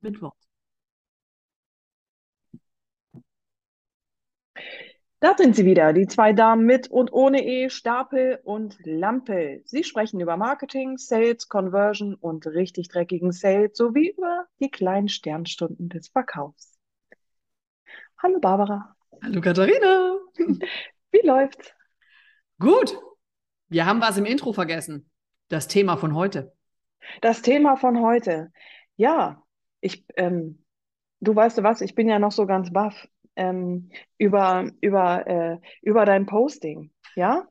Mittwoch. Da sind sie wieder, die zwei Damen mit und ohne E, Stapel und Lampel. Sie sprechen über Marketing, Sales, Conversion und richtig dreckigen Sales sowie über die kleinen Sternstunden des Verkaufs. Hallo Barbara. Hallo Katharina. Wie läuft's? Gut. Wir haben was im Intro vergessen. Das Thema von heute. Das Thema von heute. Ja, du weißt was, ich bin ja noch so ganz baff. Über dein Posting, ja?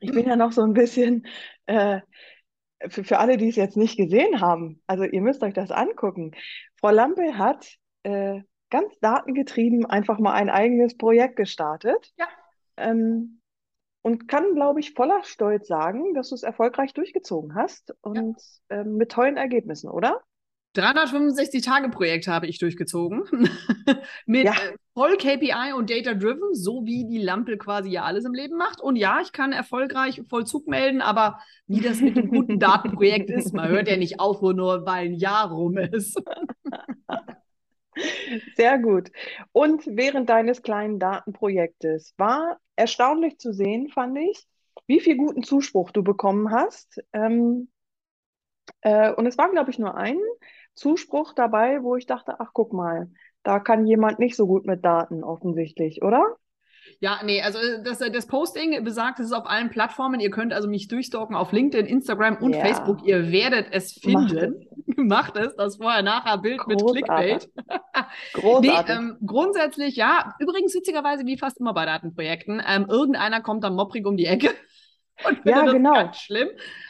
Ich bin ja noch so ein bisschen, für alle, die es jetzt nicht gesehen haben, also ihr müsst euch das angucken. Frau Lampe hat ganz datengetrieben einfach mal ein eigenes Projekt gestartet, ja. Und kann, glaube ich, voller Stolz sagen, dass du es erfolgreich durchgezogen hast und ja. Mit tollen Ergebnissen, oder? 365-Tage-Projekt habe ich durchgezogen. Mit ja. Voll KPI und Data-Driven, so wie die Lampl quasi ja alles im Leben macht. Und ja, ich kann erfolgreich Vollzug melden, aber wie das mit dem guten Datenprojekt ist, man hört ja nicht auf, nur weil ein Jahr rum ist. Sehr gut. Und während deines kleinen Datenprojektes war erstaunlich zu sehen, fand ich, wie viel guten Zuspruch du bekommen hast. Und es war, glaube ich, nur ein Zuspruch dabei, wo ich dachte, ach guck mal, da kann jemand nicht so gut mit Daten offensichtlich, oder? Ja, nee, also das Posting besagt, es ist auf allen Plattformen. Ihr könnt also mich durchstalken auf LinkedIn, Instagram und ja. Facebook. Ihr werdet es finden. Macht es, das Vorher-Nachher-Bild mit Clickbait. Großartig. Nee, grundsätzlich, ja, übrigens witzigerweise wie fast immer bei Datenprojekten, irgendeiner kommt dann mopprig um die Ecke. Und ja, das genau. Ganz schlimm.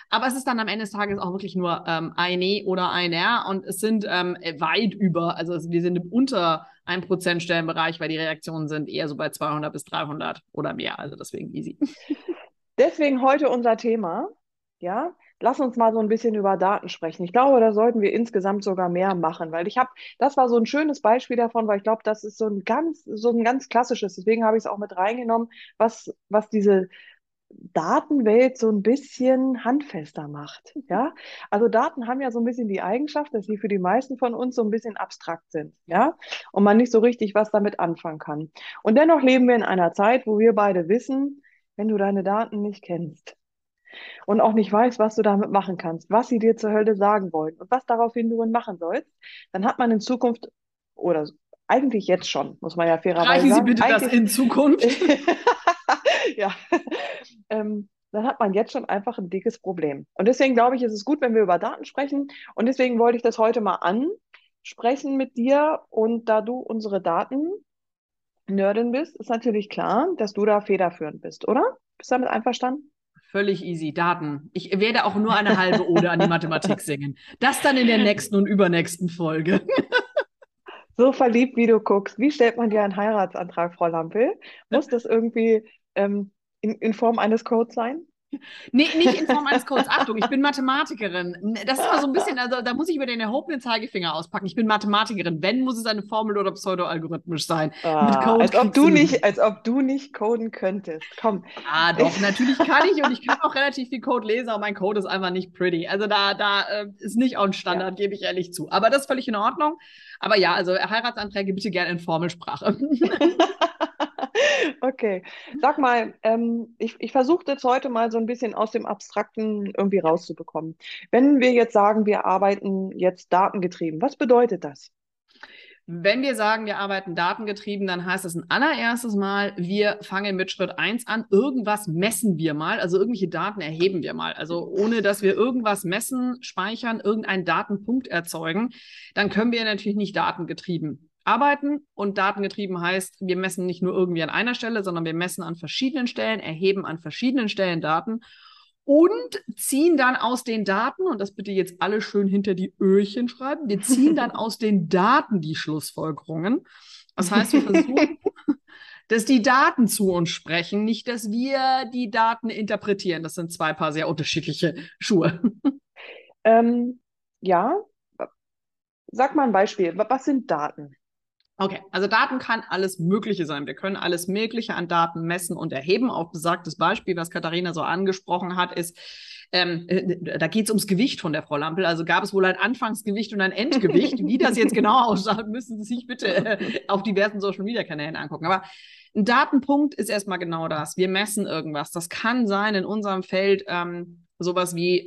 Aber es ist dann am Ende des Tages auch wirklich nur ein E oder ein R und es sind weit über, also wir sind unter 1% Stellenbereich, weil die Reaktionen sind eher so bei 200 bis 300 oder mehr, also deswegen easy. Deswegen heute unser Thema, ja, lass uns mal so ein bisschen über Daten sprechen. Ich glaube, da sollten wir insgesamt sogar mehr machen, weil das war so ein schönes Beispiel davon, weil ich glaube, das ist so ein ganz klassisches, deswegen habe ich es auch mit reingenommen, was diese Datenwelt so ein bisschen handfester macht. Ja? Also Daten haben ja so ein bisschen die Eigenschaft, dass sie für die meisten von uns so ein bisschen abstrakt sind, ja, und man nicht so richtig was damit anfangen kann. Und dennoch leben wir in einer Zeit, wo wir beide wissen, wenn du deine Daten nicht kennst und auch nicht weißt, was du damit machen kannst, was sie dir zur Hölle sagen wollen und was daraufhin du machen sollst, dann hat man in Zukunft oder eigentlich jetzt schon, muss man ja fairerweise sagen. Reichen Sie bitte das in Zukunft. Ja, dann hat man jetzt schon einfach ein dickes Problem. Und deswegen glaube ich, ist es gut, wenn wir über Daten sprechen. Und deswegen wollte ich das heute mal ansprechen mit dir. Und da du unsere Daten-Nerdin bist, ist natürlich klar, dass du da federführend bist, oder? Bist du damit einverstanden? Völlig easy, Daten. Ich werde auch nur eine halbe Ode an die Mathematik singen. Das dann in der nächsten und übernächsten Folge. So verliebt, wie du guckst. Wie stellt man dir einen Heiratsantrag, Frau Lampel? Muss das irgendwie in Form eines Codes sein? Nee, nicht in Form eines Codes. Achtung, ich bin Mathematikerin. Das ist mal so ein bisschen, also da muss ich über den erhobenen Zeigefinger auspacken. Ich bin Mathematikerin. Wenn, muss es eine Formel oder pseudoalgorithmisch sein. Mit Code als ob du nicht coden könntest. Komm. Ah, doch, natürlich kann ich und ich kann auch relativ viel Code lesen, aber mein Code ist einfach nicht pretty. Also da ist nicht on Standard, ja. Gebe ich ehrlich zu. Aber das ist völlig in Ordnung. Aber ja, also Heiratsanträge bitte gerne in Formelsprache. Okay, sag mal, ich versuche jetzt heute mal so ein bisschen aus dem Abstrakten irgendwie rauszubekommen. Wenn wir jetzt sagen, wir arbeiten jetzt datengetrieben, was bedeutet das? Wenn wir sagen, wir arbeiten datengetrieben, dann heißt das ein allererstes Mal, wir fangen mit Schritt 1 an, irgendwas messen wir mal, also irgendwelche Daten erheben wir mal. Also ohne, dass wir irgendwas messen, speichern, irgendeinen Datenpunkt erzeugen, dann können wir natürlich nicht datengetrieben arbeiten und datengetrieben heißt, wir messen nicht nur irgendwie an einer Stelle, sondern wir messen an verschiedenen Stellen, erheben an verschiedenen Stellen Daten und ziehen dann aus den Daten, und das bitte jetzt alle schön hinter die Öhrchen schreiben, wir ziehen dann aus den Daten die Schlussfolgerungen. Das heißt, wir versuchen, dass die Daten zu uns sprechen, nicht, dass wir die Daten interpretieren. Das sind zwei Paar sehr unterschiedliche Schuhe. Ja, sag mal ein Beispiel. Was sind Daten? Okay, also Daten kann alles Mögliche sein. Wir können alles Mögliche an Daten messen und erheben. Auch besagtes Beispiel, was Katharina so angesprochen hat, ist, da geht es ums Gewicht von der Frau Lampl. Also gab es wohl ein Anfangsgewicht und ein Endgewicht. Wie das jetzt genau ausschaut, müssen Sie sich bitte auf diversen Social-Media-Kanälen angucken. Aber ein Datenpunkt ist erstmal genau das. Wir messen irgendwas. Das kann sein in unserem Feld sowas wie,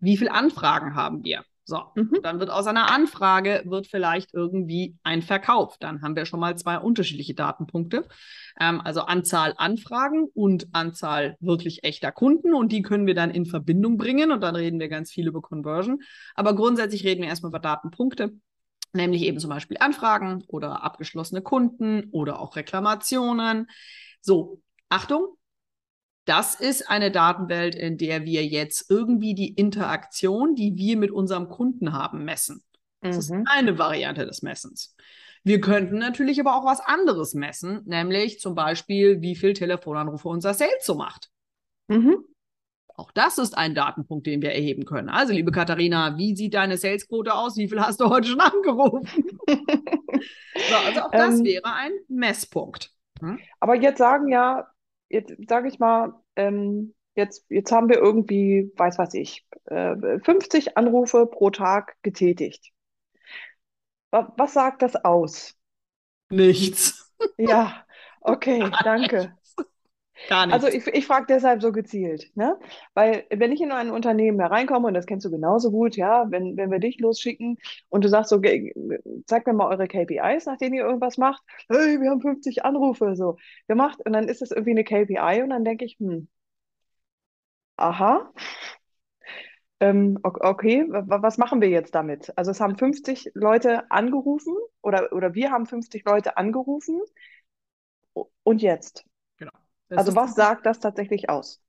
wie viele Anfragen haben wir? So, dann wird aus einer Anfrage wird vielleicht irgendwie ein Verkauf. Dann haben wir schon mal zwei unterschiedliche Datenpunkte. Also Anzahl Anfragen und Anzahl wirklich echter Kunden. Und die können wir dann in Verbindung bringen. Und dann reden wir ganz viel über Conversion. Aber grundsätzlich reden wir erstmal über Datenpunkte. Nämlich eben zum Beispiel Anfragen oder abgeschlossene Kunden oder auch Reklamationen. So, Achtung. Das ist eine Datenwelt, in der wir jetzt irgendwie die Interaktion, die wir mit unserem Kunden haben, messen. Das ist eine Variante des Messens. Wir könnten natürlich aber auch was anderes messen, nämlich zum Beispiel, wie viele Telefonanrufe unser Sales so macht. Auch das ist ein Datenpunkt, den wir erheben können. Also, liebe Katharina, wie sieht deine Salesquote aus? Wie viel hast du heute schon angerufen? So, also auch das wäre ein Messpunkt. Aber jetzt sagen ja, jetzt sage ich mal, jetzt haben wir irgendwie, weiß ich, 50 Anrufe pro Tag getätigt. Was sagt das aus? Nichts. Ja, okay, danke. Gar nichts. Also ich frage deshalb so gezielt, ne? Weil wenn ich in ein Unternehmen hereinkomme, und das kennst du genauso gut, ja, wenn wir dich losschicken und du sagst so, zeig mir mal eure KPIs, nach denen ihr irgendwas macht, hey, wir haben 50 Anrufe so gemacht und dann ist das irgendwie eine KPI und dann denke ich, aha, okay, was machen wir jetzt damit? Also es haben 50 Leute angerufen oder wir haben 50 Leute angerufen und jetzt? Das also was sagt das tatsächlich aus?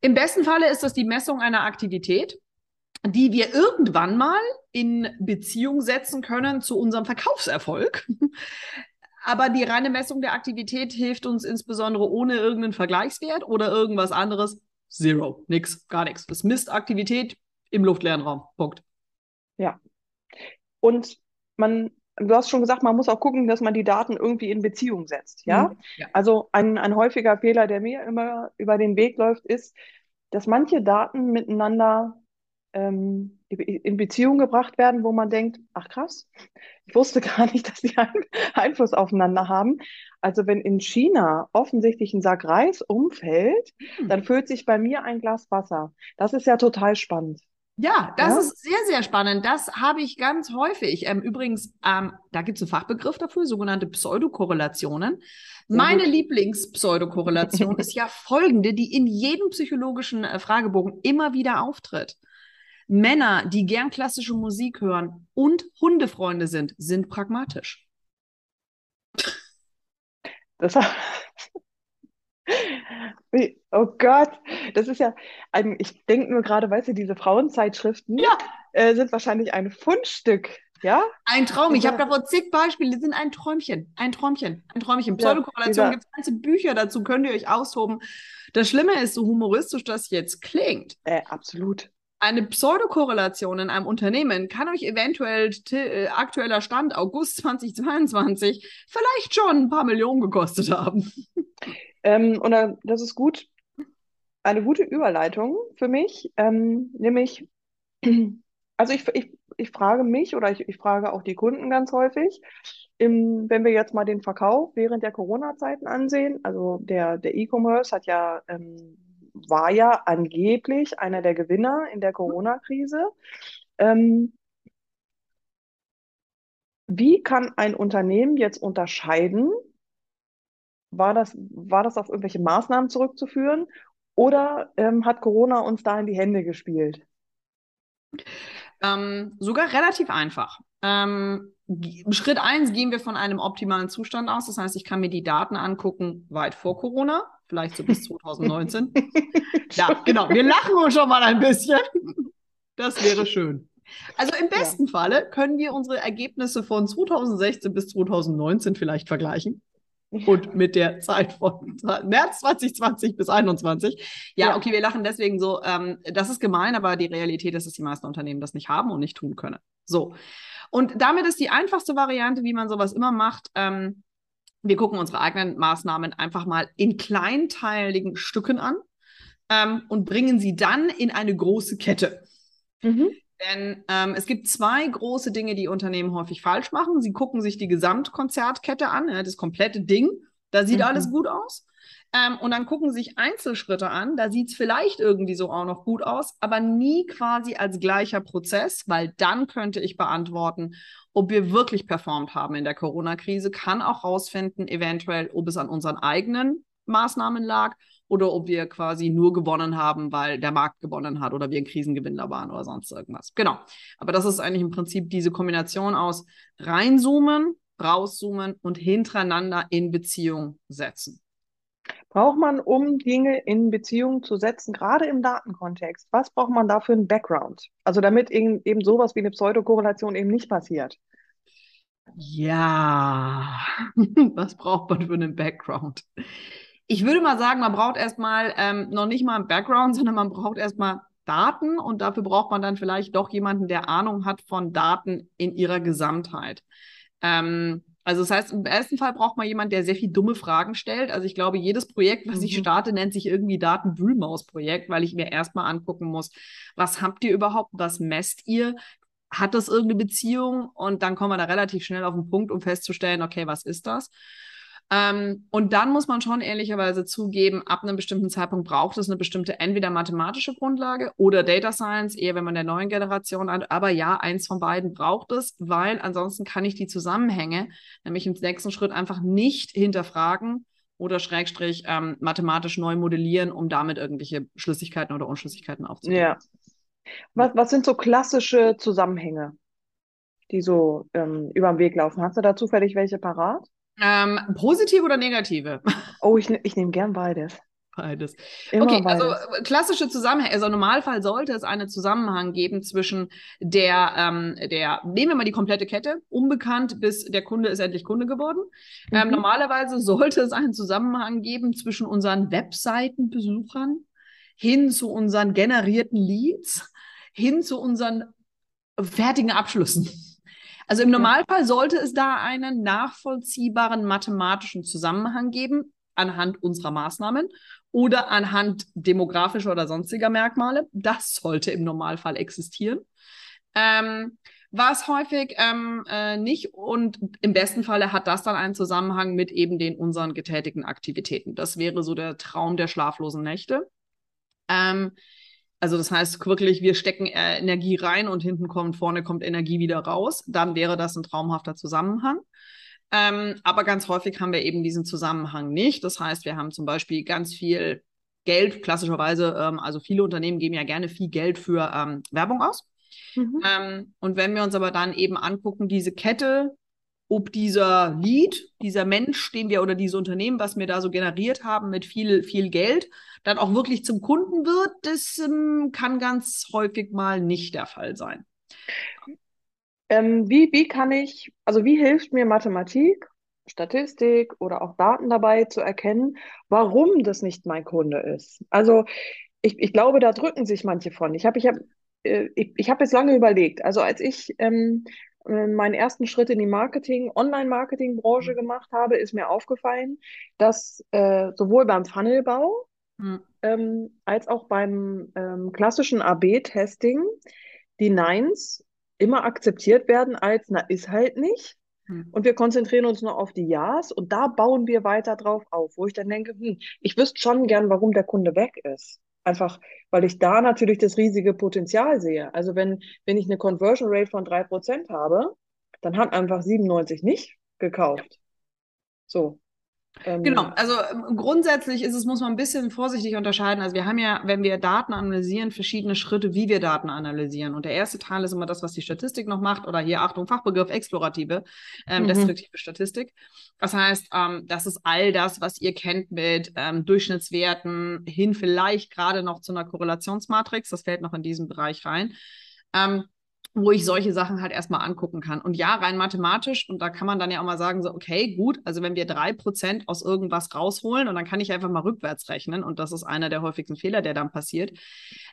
Im besten Falle ist das die Messung einer Aktivität, die wir irgendwann mal in Beziehung setzen können zu unserem Verkaufserfolg. Aber die reine Messung der Aktivität hilft uns insbesondere ohne irgendeinen Vergleichswert oder irgendwas anderes. Zero, nix, gar nichts. Das misst Aktivität im luftleeren Raum. Punkt. Ja. Und du hast schon gesagt, man muss auch gucken, dass man die Daten irgendwie in Beziehung setzt, ja? Ja. Also ein häufiger Fehler, der mir immer über den Weg läuft, ist, dass manche Daten miteinander in Beziehung gebracht werden, wo man denkt, ach krass, ich wusste gar nicht, dass die einen Einfluss aufeinander haben. Also wenn in China offensichtlich ein Sack Reis umfällt, dann füllt sich bei mir ein Glas Wasser. Das ist ja total spannend. Ja, das ist sehr, sehr spannend. Das habe ich ganz häufig. Übrigens, da gibt es einen Fachbegriff dafür, sogenannte Pseudokorrelationen. Meine Lieblings-Pseudokorrelation ist ja folgende, die in jedem psychologischen Fragebogen immer wieder auftritt. Männer, die gern klassische Musik hören und Hundefreunde sind, sind pragmatisch. Das heißt, oh Gott, das ist ja, ich denke nur gerade, weißt du, diese Frauenzeitschriften sind wahrscheinlich ein Fundstück, ja? Ein Traum, ich habe davon zig Beispiele, die sind ein Träumchen. Pseudokorrelation, gibt es ganze Bücher dazu, könnt ihr euch austoben. Das Schlimme ist, so humoristisch das jetzt klingt. Absolut. Eine Pseudokorrelation in einem Unternehmen kann euch eventuell aktueller Stand August 2022 vielleicht schon ein paar Millionen gekostet haben. Und das ist gut, eine gute Überleitung für mich, nämlich, also ich frage mich oder ich frage auch die Kunden ganz häufig, wenn wir jetzt mal den Verkauf während der Corona-Zeiten ansehen, also der E-Commerce war ja angeblich einer der Gewinner in der Corona-Krise. Wie kann ein Unternehmen jetzt unterscheiden, war das auf irgendwelche Maßnahmen zurückzuführen oder hat Corona uns da in die Hände gespielt? Sogar relativ einfach. Schritt 1 gehen wir von einem optimalen Zustand aus. Das heißt, ich kann mir die Daten angucken, weit vor Corona, vielleicht so bis 2019. Ja, genau. Wir lachen uns schon mal ein bisschen. Das wäre schön. Also im besten Falle können wir unsere Ergebnisse von 2016 bis 2019 vielleicht vergleichen. Und mit der Zeit von März 2020 bis 2021. Ja, okay, wir lachen deswegen so. Das ist gemein, aber die Realität ist, dass die meisten Unternehmen das nicht haben und nicht tun können. So. Und damit ist die einfachste Variante, wie man sowas immer macht, wir gucken unsere eigenen Maßnahmen einfach mal in kleinteiligen Stücken an und bringen sie dann in eine große Kette. Mhm. Denn es gibt zwei große Dinge, die Unternehmen häufig falsch machen. Sie gucken sich die Gesamtkonzertkette an, das komplette Ding, da sieht alles gut aus. Und dann gucken sich Einzelschritte an, da sieht es vielleicht irgendwie so auch noch gut aus, aber nie quasi als gleicher Prozess, weil dann könnte ich beantworten, ob wir wirklich performt haben in der Corona-Krise, kann auch rausfinden, eventuell, ob es an unseren eigenen Maßnahmen lag oder ob wir quasi nur gewonnen haben, weil der Markt gewonnen hat oder wir ein Krisengewinner waren oder sonst irgendwas. Genau, aber das ist eigentlich im Prinzip diese Kombination aus reinzoomen, rauszoomen und hintereinander in Beziehung setzen. Braucht man, um Dinge in Beziehung zu setzen, gerade im Datenkontext, was braucht man da für einen Background? Also damit eben sowas wie eine Pseudokorrelation eben nicht passiert. Ja, was braucht man für einen Background? Ich würde mal sagen, man braucht erstmal noch nicht mal einen Background, sondern man braucht erstmal Daten und dafür braucht man dann vielleicht doch jemanden, der Ahnung hat von Daten in ihrer Gesamtheit. Also das heißt, im ersten Fall braucht man jemanden, der sehr viel dumme Fragen stellt. Also ich glaube, jedes Projekt, was ich starte, nennt sich irgendwie Datenwühlmaus-Projekt, weil ich mir erstmal angucken muss, was habt ihr überhaupt, was messt ihr, hat das irgendeine Beziehung? Und dann kommen wir da relativ schnell auf den Punkt, um festzustellen, okay, was ist das? Und dann muss man schon ehrlicherweise zugeben, ab einem bestimmten Zeitpunkt braucht es eine bestimmte entweder mathematische Grundlage oder Data Science, eher wenn man der neuen Generation an, aber ja, eins von beiden braucht es, weil ansonsten kann ich die Zusammenhänge nämlich im nächsten Schritt einfach nicht hinterfragen oder Schrägstrich mathematisch neu modellieren, um damit irgendwelche Schlüssigkeiten oder Unschlüssigkeiten aufzunehmen. Ja. Was sind so klassische Zusammenhänge, die so über den Weg laufen? Hast du da zufällig welche parat? Positive oder negative? Oh, ich nehme gern beides. Beides. Immer okay, beides. Also klassische Zusammenhänge, also im Normalfall sollte es einen Zusammenhang geben zwischen nehmen wir mal die komplette Kette, unbekannt bis der Kunde ist endlich Kunde geworden. Normalerweise sollte es einen Zusammenhang geben zwischen unseren Webseitenbesuchern hin zu unseren generierten Leads, hin zu unseren fertigen Abschlüssen. Also im Normalfall sollte es da einen nachvollziehbaren mathematischen Zusammenhang geben anhand unserer Maßnahmen oder anhand demografischer oder sonstiger Merkmale. Das sollte im Normalfall existieren. Was häufig nicht und im besten Falle hat das dann einen Zusammenhang mit eben den unseren getätigten Aktivitäten. Das wäre so der Traum der schlaflosen Nächte. Also das heißt wirklich, wir stecken Energie rein und vorne kommt Energie wieder raus. Dann wäre das ein traumhafter Zusammenhang. Aber ganz häufig haben wir eben diesen Zusammenhang nicht. Das heißt, wir haben zum Beispiel ganz viel Geld, klassischerweise, also viele Unternehmen geben ja gerne viel Geld für Werbung aus. Und wenn wir uns aber dann eben angucken, diese Kette, ob dieser Lead, dieser Mensch, den wir oder dieses Unternehmen, was wir da so generiert haben mit viel Geld, dann auch wirklich zum Kunden wird, das kann ganz häufig mal nicht der Fall sein. Wie hilft mir Mathematik, Statistik oder auch Daten dabei zu erkennen, warum das nicht mein Kunde ist? Also ich glaube, da drücken sich manche von. Ich hab jetzt lange überlegt. Also als ich meinen ersten Schritt in die Online-Marketing-Branche gemacht habe, ist mir aufgefallen, dass sowohl beim Funnelbau als auch beim klassischen AB-Testing die Neins immer akzeptiert werden als, na, ist halt nicht. Und wir konzentrieren uns nur auf die Ja's und da bauen wir weiter drauf auf, wo ich dann denke, ich wüsste schon gern, warum der Kunde weg ist. Einfach, weil ich da natürlich das riesige Potenzial sehe. Also wenn ich eine Conversion Rate von 3% habe, dann hat einfach 97 nicht gekauft. Ja. So. Genau, also grundsätzlich muss man ein bisschen vorsichtig unterscheiden. Also wir haben ja, wenn wir Daten analysieren, verschiedene Schritte, wie wir Daten analysieren. Und der erste Teil ist immer das, was die Statistik noch macht. Oder hier, Achtung, Fachbegriff, explorative, deskriptive Statistik. Das heißt, das ist all das, was ihr kennt mit Durchschnittswerten hin vielleicht gerade noch zu einer Korrelationsmatrix. Das fällt noch in diesen Bereich rein. wo ich solche Sachen halt erstmal angucken kann. Und ja, rein mathematisch, und da kann man dann ja auch mal sagen, so okay, gut, also wenn wir 3% aus irgendwas rausholen, und dann kann ich einfach mal rückwärts rechnen, und das ist einer der häufigsten Fehler, der dann passiert.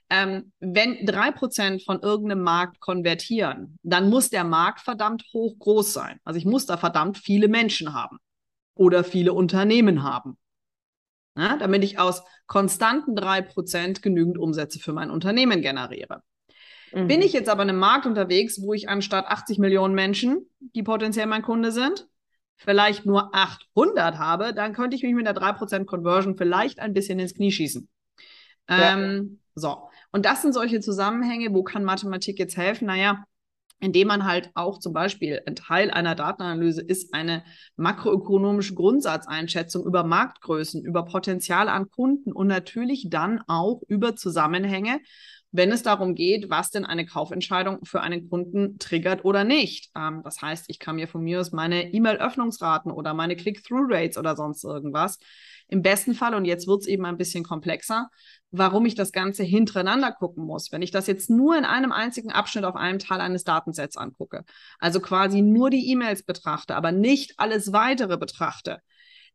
Wenn 3% von irgendeinem Markt konvertieren, dann muss der Markt verdammt hoch groß sein. Also ich muss da verdammt viele Menschen haben oder viele Unternehmen haben, na, damit ich aus konstanten 3% genügend Umsätze für mein Unternehmen generiere. Bin ich jetzt aber in einem Markt unterwegs, wo ich anstatt 80 Millionen Menschen, die potenziell mein Kunde sind, vielleicht nur 800 habe, dann könnte ich mich mit der 3% Conversion vielleicht ein bisschen ins Knie schießen. Ja. So. Und das sind solche Zusammenhänge, wo kann Mathematik jetzt helfen? Naja, indem man halt auch zum Beispiel ein Teil einer Datenanalyse ist eine makroökonomische Grundsatzeinschätzung über Marktgrößen, über Potenziale an Kunden und natürlich dann auch über Zusammenhänge, wenn es darum geht, was denn eine Kaufentscheidung für einen Kunden triggert oder nicht. Das heißt, ich kann mir von mir aus meine E-Mail-Öffnungsraten oder meine Click-Through-Rates oder sonst irgendwas im besten Fall, und jetzt wird es eben ein bisschen komplexer, warum ich das Ganze hintereinander gucken muss. Wenn ich das jetzt nur in einem einzigen Abschnitt auf einem Teil eines Datensets angucke, also quasi nur die E-Mails betrachte, aber nicht alles Weitere betrachte,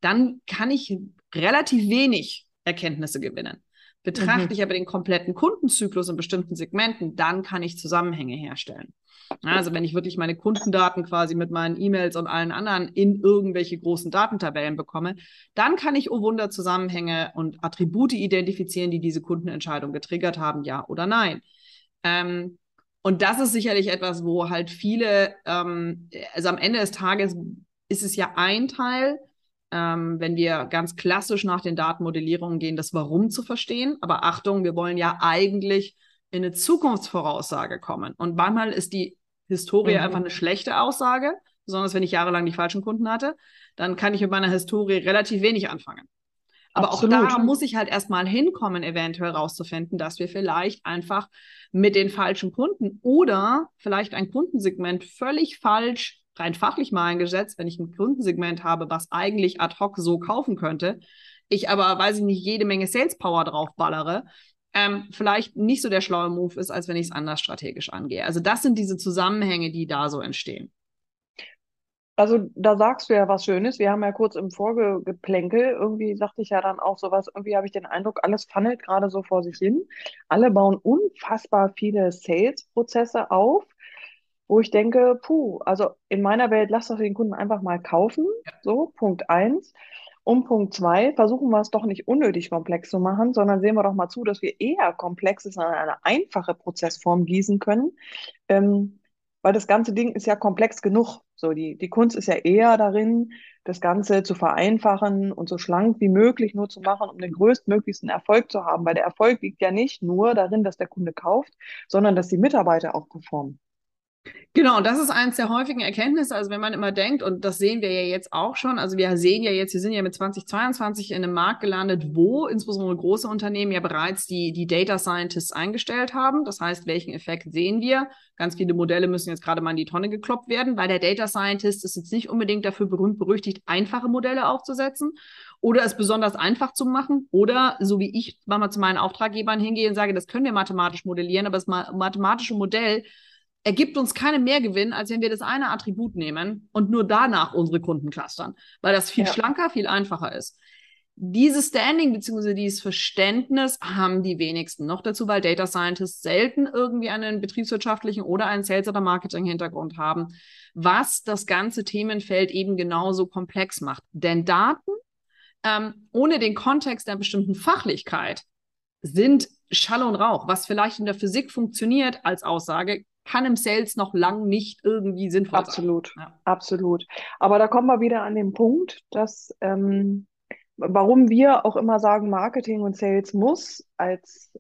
dann kann ich relativ wenig Erkenntnisse gewinnen. Betrachte ich aber den kompletten Kundenzyklus in bestimmten Segmenten, dann kann ich Zusammenhänge herstellen. Also wenn ich wirklich meine Kundendaten quasi mit meinen E-Mails und allen anderen in irgendwelche großen Datentabellen bekomme, dann kann ich, oh Wunder, Zusammenhänge und Attribute identifizieren, die diese Kundenentscheidung getriggert haben, ja oder nein. Und das ist sicherlich etwas, wo halt viele, also am Ende des Tages ist es ja ein Teil, wenn wir ganz klassisch nach den Datenmodellierungen gehen, das Warum zu verstehen. Aber Achtung, wir wollen ja eigentlich in eine Zukunftsvoraussage kommen. Und manchmal ist die Historie einfach eine schlechte Aussage, besonders wenn ich jahrelang die falschen Kunden hatte, dann kann ich mit meiner Historie relativ wenig anfangen. Aber auch da muss ich halt erstmal hinkommen, eventuell rauszufinden, dass wir vielleicht einfach mit den falschen Kunden oder vielleicht ein Kundensegment völlig falsch rein fachlich mal eingesetzt, wenn ich ein Kundensegment habe, was eigentlich ad hoc so kaufen könnte, ich aber, weiß ich nicht, jede Menge Sales Power draufballere, vielleicht nicht so der schlaue Move ist, als wenn ich es anders strategisch angehe. Also das sind diese Zusammenhänge, die da so entstehen. Also da sagst du ja was Schönes. Wir haben ja kurz im Vorgeplänkel, irgendwie sagte ich ja dann auch sowas, irgendwie habe ich den Eindruck, alles funnelt gerade so vor sich hin. Alle bauen unfassbar viele Sales-Prozesse auf, wo ich denke, puh, also in meiner Welt, lass doch den Kunden einfach mal kaufen, so, Punkt 1. Und Punkt 2, versuchen wir es doch nicht unnötig komplex zu machen, sondern sehen wir doch mal zu, dass wir eher Komplexes in eine einfache Prozessform gießen können, weil das ganze Ding ist ja komplex genug. So, die Kunst ist ja eher darin, das Ganze zu vereinfachen und so schlank wie möglich nur zu machen, um den größtmöglichsten Erfolg zu haben, weil der Erfolg liegt ja nicht nur darin, dass der Kunde kauft, sondern dass die Mitarbeiter auch performen. Genau, und das ist eins der häufigen Erkenntnisse, also wenn man immer denkt, und das sehen wir ja jetzt auch schon, also wir sehen ja jetzt, wir sind ja mit 2022 in einem Markt gelandet, wo insbesondere große Unternehmen ja bereits die Data Scientists eingestellt haben, das heißt, welchen Effekt sehen wir? Ganz viele Modelle müssen jetzt gerade mal in die Tonne gekloppt werden, weil der Data Scientist ist jetzt nicht unbedingt dafür berühmt-berüchtigt, einfache Modelle aufzusetzen oder es besonders einfach zu machen oder, so wie ich manchmal zu meinen Auftraggebern hingehe und sage, das können wir mathematisch modellieren, aber das mathematische Modell ergibt uns keinen Mehrgewinn, als wenn wir das eine Attribut nehmen und nur danach unsere Kunden clustern, weil das viel schlanker, viel einfacher ist. Dieses Standing bzw. dieses Verständnis haben die wenigsten. Noch dazu, weil Data Scientists selten irgendwie einen betriebswirtschaftlichen oder einen Sales- oder Marketing-Hintergrund haben, was das ganze Themenfeld eben genauso komplex macht. Denn Daten ohne den Kontext einer bestimmten Fachlichkeit sind Schall und Rauch. Was vielleicht in der Physik funktioniert als Aussage, kann im Sales noch lang nicht irgendwie sinnvoll sein. Absolut, ja. Absolut. Aber da kommen wir wieder an den Punkt, dass warum wir auch immer sagen, Marketing und Sales muss als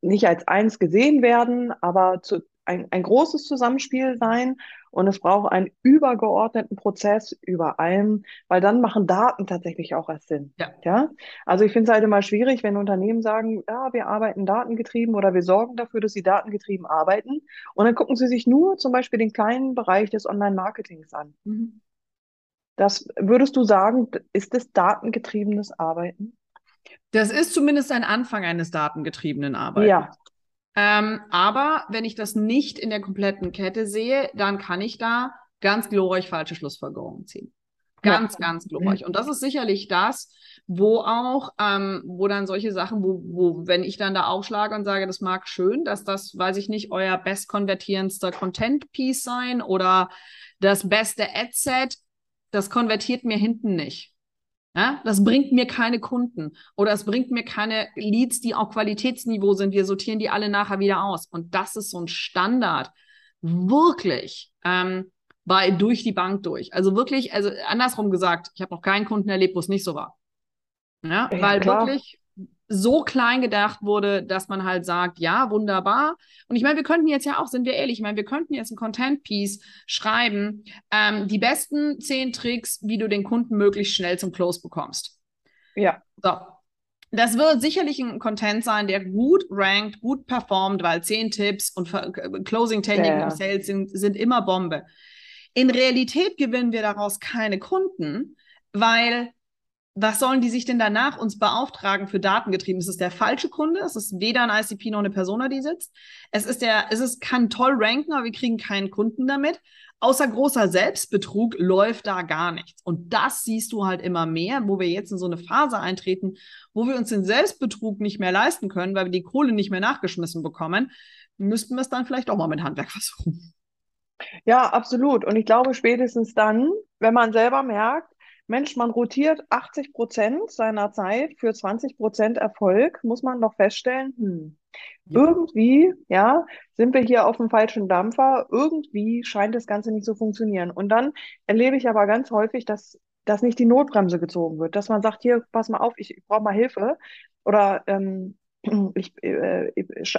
nicht als eins gesehen werden, aber ein großes Zusammenspiel sein. Und es braucht einen übergeordneten Prozess über allem, weil dann machen Daten tatsächlich auch erst Sinn. Ja. Ja? Also ich finde es halt immer schwierig, wenn Unternehmen sagen, ja, wir arbeiten datengetrieben oder wir sorgen dafür, dass sie datengetrieben arbeiten. Und dann gucken sie sich nur zum Beispiel den kleinen Bereich des Online-Marketings an. Mhm. Das würdest du sagen, ist das datengetriebenes Arbeiten? Das ist zumindest ein Anfang eines datengetriebenen Arbeitens. Ja. Aber wenn ich das nicht in der kompletten Kette sehe, dann kann ich da ganz glorreich falsche Schlussfolgerungen ziehen. Ganz, ganz glorreich. Und das ist sicherlich das, wo auch, wo dann solche Sachen, wo wenn ich dann da aufschlage und sage, das mag schön, dass das, weiß ich nicht, euer bestkonvertierendster Content-Piece sein oder das beste Ad-Set, das konvertiert mir hinten nicht. Ja? Das bringt mir keine Kunden oder es bringt mir keine Leads, die auf Qualitätsniveau sind. Wir sortieren die alle nachher wieder aus. Und das ist so ein Standard. Wirklich, bei durch die Bank durch. Also wirklich, also andersrum gesagt, ich habe noch keinen Kunden erlebt, wo es nicht so war. Ja, ja, weil klar, wirklich so klein gedacht wurde, dass man halt sagt, ja, wunderbar. Und ich meine, wir könnten jetzt ja auch, sind wir ehrlich, ich meine, wir könnten jetzt ein Content-Piece schreiben, die besten 10 Tricks, wie du den Kunden möglichst schnell zum Close bekommst. Ja. So. Das wird sicherlich ein Content sein, der gut rankt, gut performt, weil 10 Tipps und Closing-Techniken im Sales sind immer Bombe. In Realität gewinnen wir daraus keine Kunden, weil was sollen die sich denn danach uns beauftragen für datengetrieben? Es ist der falsche Kunde, es ist weder ein ICP noch eine Persona, die sitzt. Es kann toll ranken, aber wir kriegen keinen Kunden damit. Außer großer Selbstbetrug läuft da gar nichts. Und das siehst du halt immer mehr, wo wir jetzt in so eine Phase eintreten, wo wir uns den Selbstbetrug nicht mehr leisten können, weil wir die Kohle nicht mehr nachgeschmissen bekommen, müssten wir es dann vielleicht auch mal mit Handwerk versuchen. Ja, absolut. Und ich glaube, spätestens dann, wenn man selber merkt, Mensch, man rotiert 80% seiner Zeit für 20% Erfolg, muss man doch feststellen, irgendwie, sind wir hier auf dem falschen Dampfer, irgendwie scheint das Ganze nicht zu funktionieren. Und dann erlebe ich aber ganz häufig, dass nicht die Notbremse gezogen wird, dass man sagt, hier, pass mal auf, ich brauche mal Hilfe oder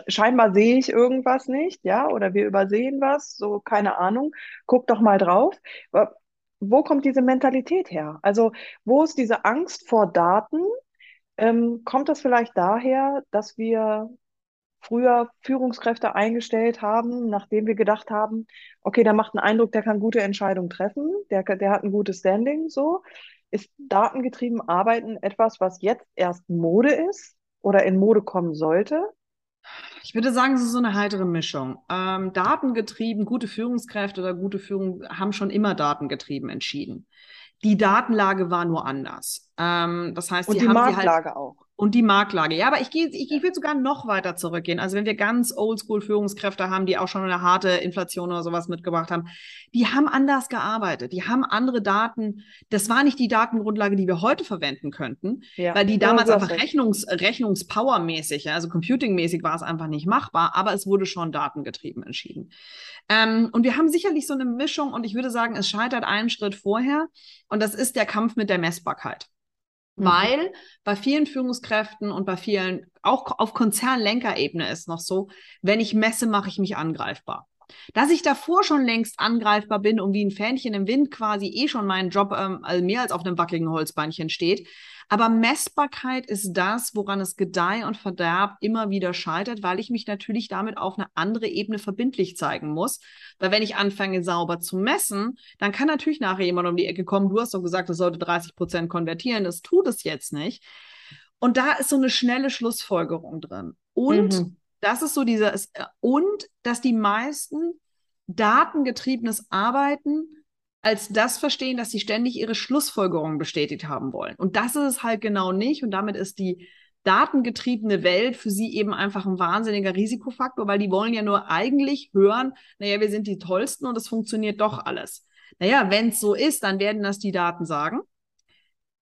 scheinbar sehe ich irgendwas nicht, ja, oder wir übersehen was, so, keine Ahnung, guck doch mal drauf. Aber wo kommt diese Mentalität her? Also wo ist diese Angst vor Daten? Kommt das vielleicht daher, dass wir früher Führungskräfte eingestellt haben, nachdem wir gedacht haben, okay, der macht einen Eindruck, der kann gute Entscheidungen treffen, der hat ein gutes Standing, so? Ist datengetrieben Arbeiten etwas, was jetzt erst Mode ist? Oder in Mode kommen sollte? Ich würde sagen, es ist so eine heitere Mischung. Datengetrieben, gute Führungskräfte oder gute Führung haben schon immer datengetrieben entschieden. Die Datenlage war nur anders. Das heißt, und die Marktlage halt auch. Und die Marktlage. Ja, aber ich will sogar noch weiter zurückgehen. Also wenn wir ganz Oldschool-Führungskräfte haben, die auch schon eine harte Inflation oder sowas mitgebracht haben, die haben anders gearbeitet. Die haben andere Daten. Das war nicht die Datengrundlage, die wir heute verwenden könnten, weil die damals einfach Rechnungspower-mäßig, also Computing-mäßig war es einfach nicht machbar, aber es wurde schon datengetrieben entschieden. Und wir haben sicherlich so eine Mischung und ich würde sagen, es scheitert einen Schritt vorher und das ist der Kampf mit der Messbarkeit. Weil bei vielen Führungskräften und bei vielen, auch auf Konzernlenkerebene ist noch so, wenn ich messe, mache ich mich angreifbar. Dass ich davor schon längst angreifbar bin und wie ein Fähnchen im Wind quasi schon mein Job mehr als auf einem wackeligen Holzbeinchen steht. Aber Messbarkeit ist das, woran es Gedeih und Verderb immer wieder scheitert, weil ich mich natürlich damit auf eine andere Ebene verbindlich zeigen muss. Weil wenn ich anfange, sauber zu messen, dann kann natürlich nachher jemand um die Ecke kommen, du hast doch gesagt, das sollte 30% konvertieren, das tut es jetzt nicht. Und da ist so eine schnelle Schlussfolgerung drin. Und das ist so dass die meisten datengetriebenes Arbeiten als das verstehen, dass sie ständig ihre Schlussfolgerungen bestätigt haben wollen. Und das ist es halt genau nicht. Und damit ist die datengetriebene Welt für sie eben einfach ein wahnsinniger Risikofaktor, weil die wollen ja nur eigentlich hören, naja, wir sind die Tollsten und es funktioniert doch alles. Naja, wenn es so ist, dann werden das die Daten sagen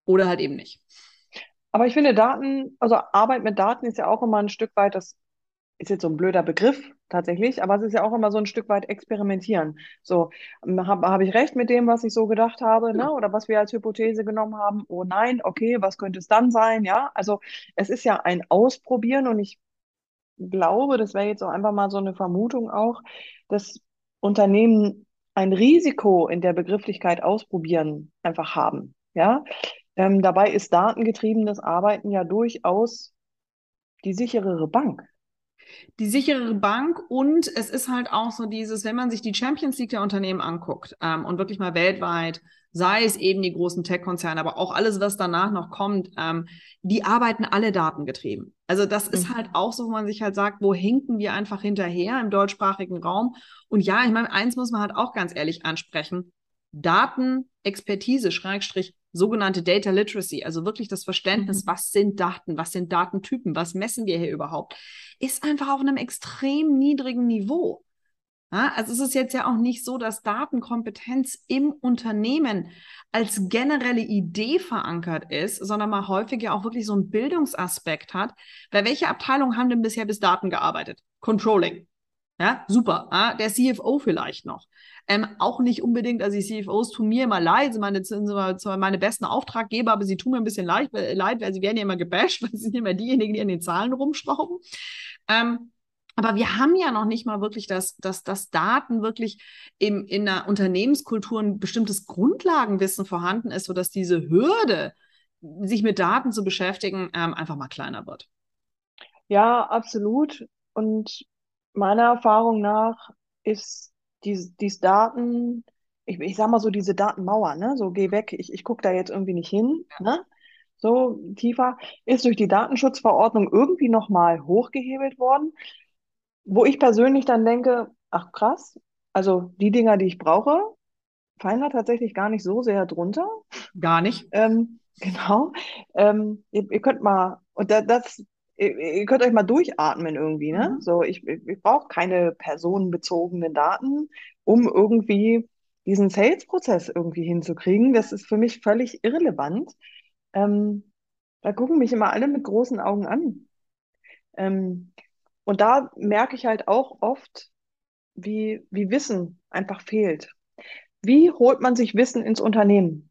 oder halt eben nicht. Aber ich finde Arbeit mit Daten ist ja auch immer ein Stück weit das, ist jetzt so ein blöder Begriff tatsächlich, aber es ist ja auch immer so ein Stück weit experimentieren. So, habe ich recht mit dem, was ich so gedacht habe, ne? Oder was wir als Hypothese genommen haben? Oh nein, okay, was könnte es dann sein? Ja, also es ist ja ein Ausprobieren und ich glaube, das wäre jetzt auch einfach mal so eine Vermutung auch, dass Unternehmen ein Risiko in der Begrifflichkeit ausprobieren einfach haben. Ja, dabei ist datengetriebenes Arbeiten ja durchaus die sicherere Bank. die sichere Bank, und es ist halt auch so dieses, wenn man sich die Champions League der Unternehmen anguckt und wirklich mal weltweit, sei es eben die großen Tech-Konzerne, aber auch alles, was danach noch kommt, die arbeiten alle datengetrieben. Also das ist halt auch so, wo man sich halt sagt, wo hinken wir einfach hinterher im deutschsprachigen Raum? Und ja, ich meine, eins muss man halt auch ganz ehrlich ansprechen, Datenexpertise, Schrägstrich, sogenannte Data Literacy, also wirklich das Verständnis, was sind Daten, was sind Datentypen, was messen wir hier überhaupt, ist einfach auf einem extrem niedrigen Niveau. Ja, also es ist jetzt ja auch nicht so, dass Datenkompetenz im Unternehmen als generelle Idee verankert ist, sondern mal häufig ja auch wirklich so einen Bildungsaspekt hat. Bei welcher Abteilung haben denn bisher bis Daten gearbeitet? Controlling. Ja, super. Ja, der CFO vielleicht noch. Auch nicht unbedingt, also die CFOs tun mir immer leid, sind meine besten Auftraggeber, aber sie tun mir ein bisschen leid, weil sie werden ja immer gebasht, weil sie sind immer diejenigen, die an den Zahlen rumschrauben. Aber wir haben ja noch nicht mal wirklich, dass Daten wirklich in einer Unternehmenskultur ein bestimmtes Grundlagenwissen vorhanden ist, sodass diese Hürde, sich mit Daten zu beschäftigen, einfach mal kleiner wird. Ja, absolut. Und meiner Erfahrung nach ist diese Daten, ich sag mal so, diese Datenmauer, ne? So geh weg, ich gucke da jetzt irgendwie nicht hin, ne? So tiefer, ist durch die Datenschutzverordnung irgendwie nochmal hochgehebelt worden. Wo ich persönlich dann denke, ach krass, also die Dinger, die ich brauche, fallen da tatsächlich gar nicht so sehr drunter. Gar nicht. Genau. Ihr könnt mal, und ihr könnt euch mal durchatmen irgendwie, ne? Mhm. So, ich brauche keine personenbezogenen Daten, um irgendwie diesen Sales-Prozess irgendwie hinzukriegen. Das ist für mich völlig irrelevant. Da gucken mich immer alle mit großen Augen an. Und da merke ich halt auch oft, wie Wissen einfach fehlt. Wie holt man sich Wissen ins Unternehmen?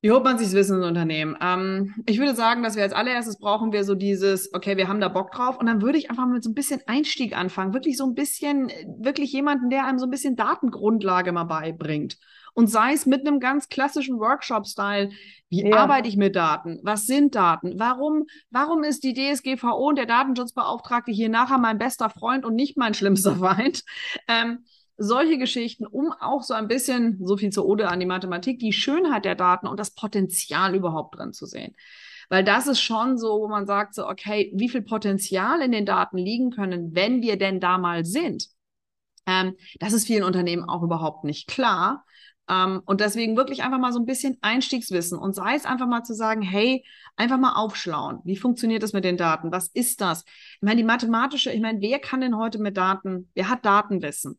Wie holt man sich Wissen ins Unternehmen? Ich würde sagen, dass wir als allererstes brauchen wir so dieses, okay, wir haben da Bock drauf. Und dann würde ich einfach mit so ein bisschen Einstieg anfangen. Wirklich jemanden, der einem so ein bisschen Datengrundlage mal beibringt. Und sei es mit einem ganz klassischen Workshop-Style, wie arbeite ich mit Daten? Was sind Daten? Warum ist die DSGVO und der Datenschutzbeauftragte hier nachher mein bester Freund und nicht mein schlimmster Feind? Solche Geschichten, um auch so ein bisschen, so viel zur Ode an die Mathematik, die Schönheit der Daten und das Potenzial überhaupt drin zu sehen. Weil das ist schon so, wo man sagt, so okay, wie viel Potenzial in den Daten liegen können, wenn wir denn da mal sind? Das ist vielen Unternehmen auch überhaupt nicht klar. Und deswegen wirklich einfach mal so ein bisschen Einstiegswissen und sei es einfach mal zu sagen, hey, einfach mal aufschlauen. Wie funktioniert das mit den Daten? Was ist das? Ich meine, wer kann denn heute mit Daten, wer hat Datenwissen?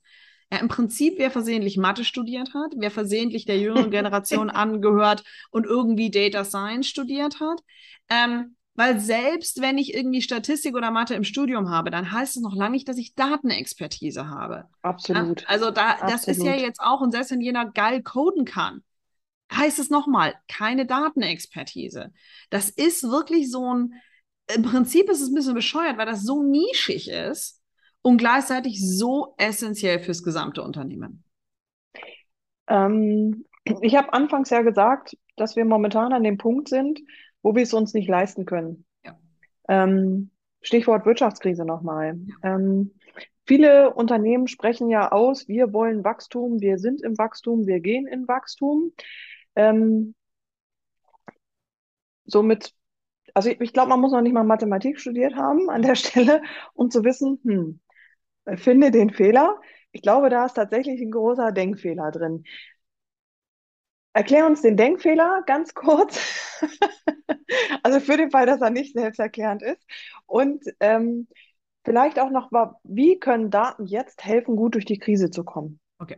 Ja, im Prinzip, wer versehentlich Mathe studiert hat, wer versehentlich der jüngeren Generation angehört und irgendwie Data Science studiert hat, weil selbst wenn ich irgendwie Statistik oder Mathe im Studium habe, dann heißt es noch lange nicht, dass ich Datenexpertise habe. Absolut. Also das ist ja jetzt auch, und selbst wenn jeder geil coden kann, heißt es nochmal, keine Datenexpertise. Das ist wirklich so im Prinzip ist es ein bisschen bescheuert, weil das so nischig ist und gleichzeitig so essentiell fürs gesamte Unternehmen. Ich habe anfangs ja gesagt, dass wir momentan an dem Punkt sind, wo wir es uns nicht leisten können. Ja. Stichwort Wirtschaftskrise nochmal. Ja. Viele Unternehmen sprechen ja aus, wir wollen Wachstum, wir sind im Wachstum, wir gehen in Wachstum. Somit, also ich glaube, man muss noch nicht mal Mathematik studiert haben an der Stelle, um zu wissen, finde den Fehler. Ich glaube, da ist tatsächlich ein großer Denkfehler drin. Erklär uns den Denkfehler ganz kurz. Also für den Fall, dass er nicht selbsterklärend ist. Und vielleicht auch noch mal, wie können Daten jetzt helfen, gut durch die Krise zu kommen? Okay,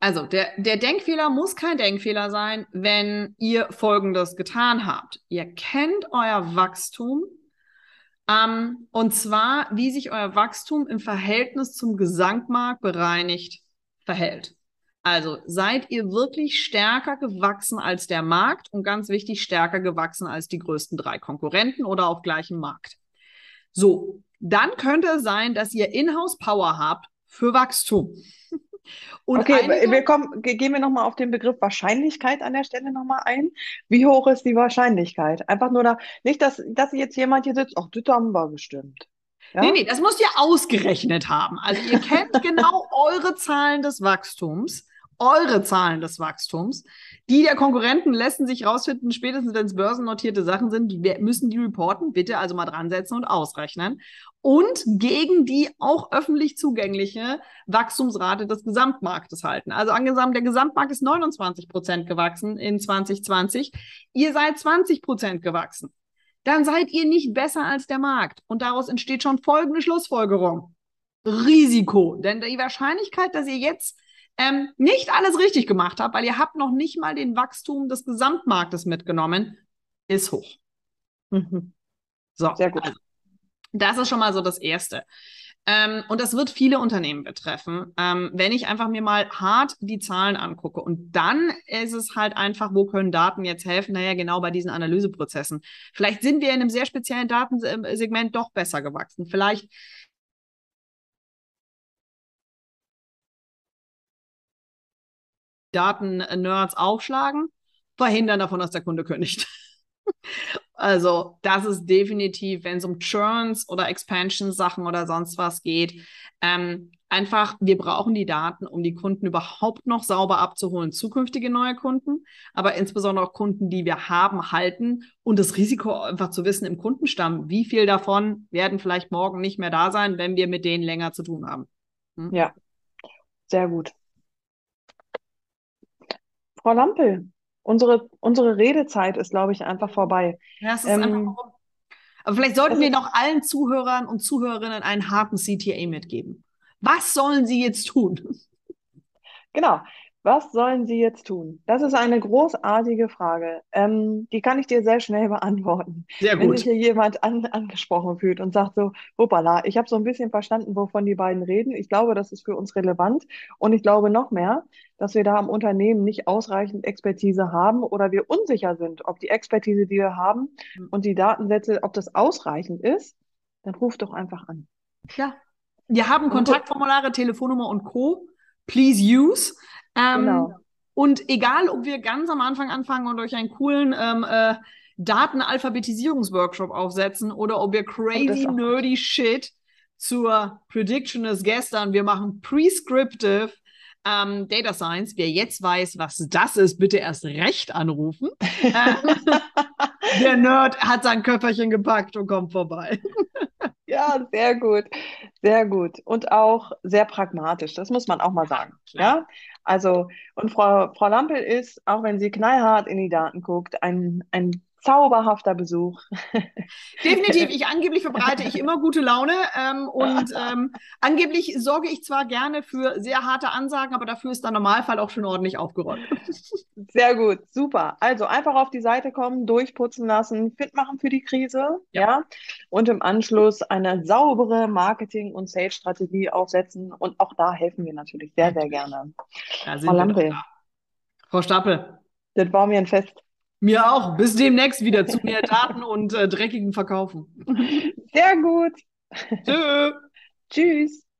also der Denkfehler muss kein Denkfehler sein, wenn ihr Folgendes getan habt. Ihr kennt euer Wachstum, und zwar, wie sich euer Wachstum im Verhältnis zum Gesamtmarkt bereinigt verhält. Also seid ihr wirklich stärker gewachsen als der Markt und ganz wichtig, stärker gewachsen als die größten 3 Konkurrenten oder auf gleichem Markt. So, dann könnte es sein, dass ihr Inhouse-Power habt für Wachstum. Und okay, gehen wir nochmal auf den Begriff Wahrscheinlichkeit an der Stelle nochmal ein. Wie hoch ist die Wahrscheinlichkeit? Einfach nur, nicht, dass jetzt jemand hier sitzt, ach, das haben wir bestimmt. Ja? Nee, das müsst ihr ausgerechnet haben. Also ihr kennt genau eure Zahlen des Wachstums. Eure Zahlen des Wachstums. Die der Konkurrenten lassen sich rausfinden, spätestens wenn es börsennotierte Sachen sind, die müssen die reporten, bitte also mal dran setzen und ausrechnen. Und gegen die auch öffentlich zugängliche Wachstumsrate des Gesamtmarktes halten. Also angesamt, der Gesamtmarkt ist 29% gewachsen in 2020. Ihr seid 20% gewachsen. Dann seid ihr nicht besser als der Markt. Und daraus entsteht schon folgende Schlussfolgerung. Risiko. Denn die Wahrscheinlichkeit, dass ihr jetzt nicht alles richtig gemacht habt, weil ihr habt noch nicht mal den Wachstum des Gesamtmarktes mitgenommen, ist hoch. Mhm. So, sehr gut. Also, das ist schon mal so das Erste. Und das wird viele Unternehmen betreffen, wenn ich einfach mir mal hart die Zahlen angucke. Und dann ist es halt einfach, wo können Daten jetzt helfen? Naja, genau bei diesen Analyseprozessen. Vielleicht sind wir in einem sehr speziellen Datensegment doch besser gewachsen. Vielleicht Daten-Nerds aufschlagen, verhindern davon, dass der Kunde kündigt. Also das ist definitiv, wenn es um Churns oder Expansion-Sachen oder sonst was geht, einfach, wir brauchen die Daten, um die Kunden überhaupt noch sauber abzuholen, zukünftige neue Kunden, aber insbesondere auch Kunden, die wir haben, halten und das Risiko einfach zu wissen im Kundenstamm, wie viel davon werden vielleicht morgen nicht mehr da sein, wenn wir mit denen länger zu tun haben. Hm? Ja, sehr gut. Frau Lampl, unsere Redezeit ist, glaube ich, einfach vorbei. Ja, es ist einfach. Aber vielleicht sollten wir noch allen Zuhörern und Zuhörerinnen einen harten CTA mitgeben. Was sollen sie jetzt tun? Genau, was sollen sie jetzt tun? Das ist eine großartige Frage. Die kann ich dir sehr schnell beantworten. Sehr gut. Wenn sich hier jemand angesprochen fühlt und sagt so, hoppala, ich habe so ein bisschen verstanden, wovon die beiden reden. Ich glaube, das ist für uns relevant und ich glaube noch mehr, dass wir da am Unternehmen nicht ausreichend Expertise haben oder wir unsicher sind, ob die Expertise, die wir haben und die Datensätze, ob das ausreichend ist, dann ruft doch einfach an. Ja, wir haben Kontaktformulare, Telefonnummer und Co. Please use. Genau. Und egal, ob wir ganz am Anfang anfangen und euch einen coolen Datenalphabetisierungsworkshop aufsetzen oder ob wir crazy, nerdy Shit zur Prediction ist gestern, wir machen prescriptive Data Science, wer jetzt weiß, was das ist, bitte erst recht anrufen. Der Nerd hat sein Köfferchen gepackt und kommt vorbei. Ja, sehr gut, sehr gut. Und auch sehr pragmatisch, das muss man auch mal sagen. Ja? Also, und Frau Lampl ist, auch wenn sie knallhart in die Daten guckt, ein zauberhafter Besuch. Definitiv. Angeblich verbreite ich immer gute Laune und angeblich sorge ich zwar gerne für sehr harte Ansagen, aber dafür ist der Normalfall auch schon ordentlich aufgeräumt. Sehr gut, super. Also einfach auf die Seite kommen, durchputzen lassen, fit machen für die Krise, ja? Und im Anschluss eine saubere Marketing- und Sales-Strategie aufsetzen und auch da helfen wir natürlich sehr, sehr gerne. Da sind wir da. Frau Stapel. Das war mir ein Fest. Mir auch. Bis demnächst wieder zu mehr Daten und dreckigen Verkaufen. Sehr gut. Tschö. Tschüss.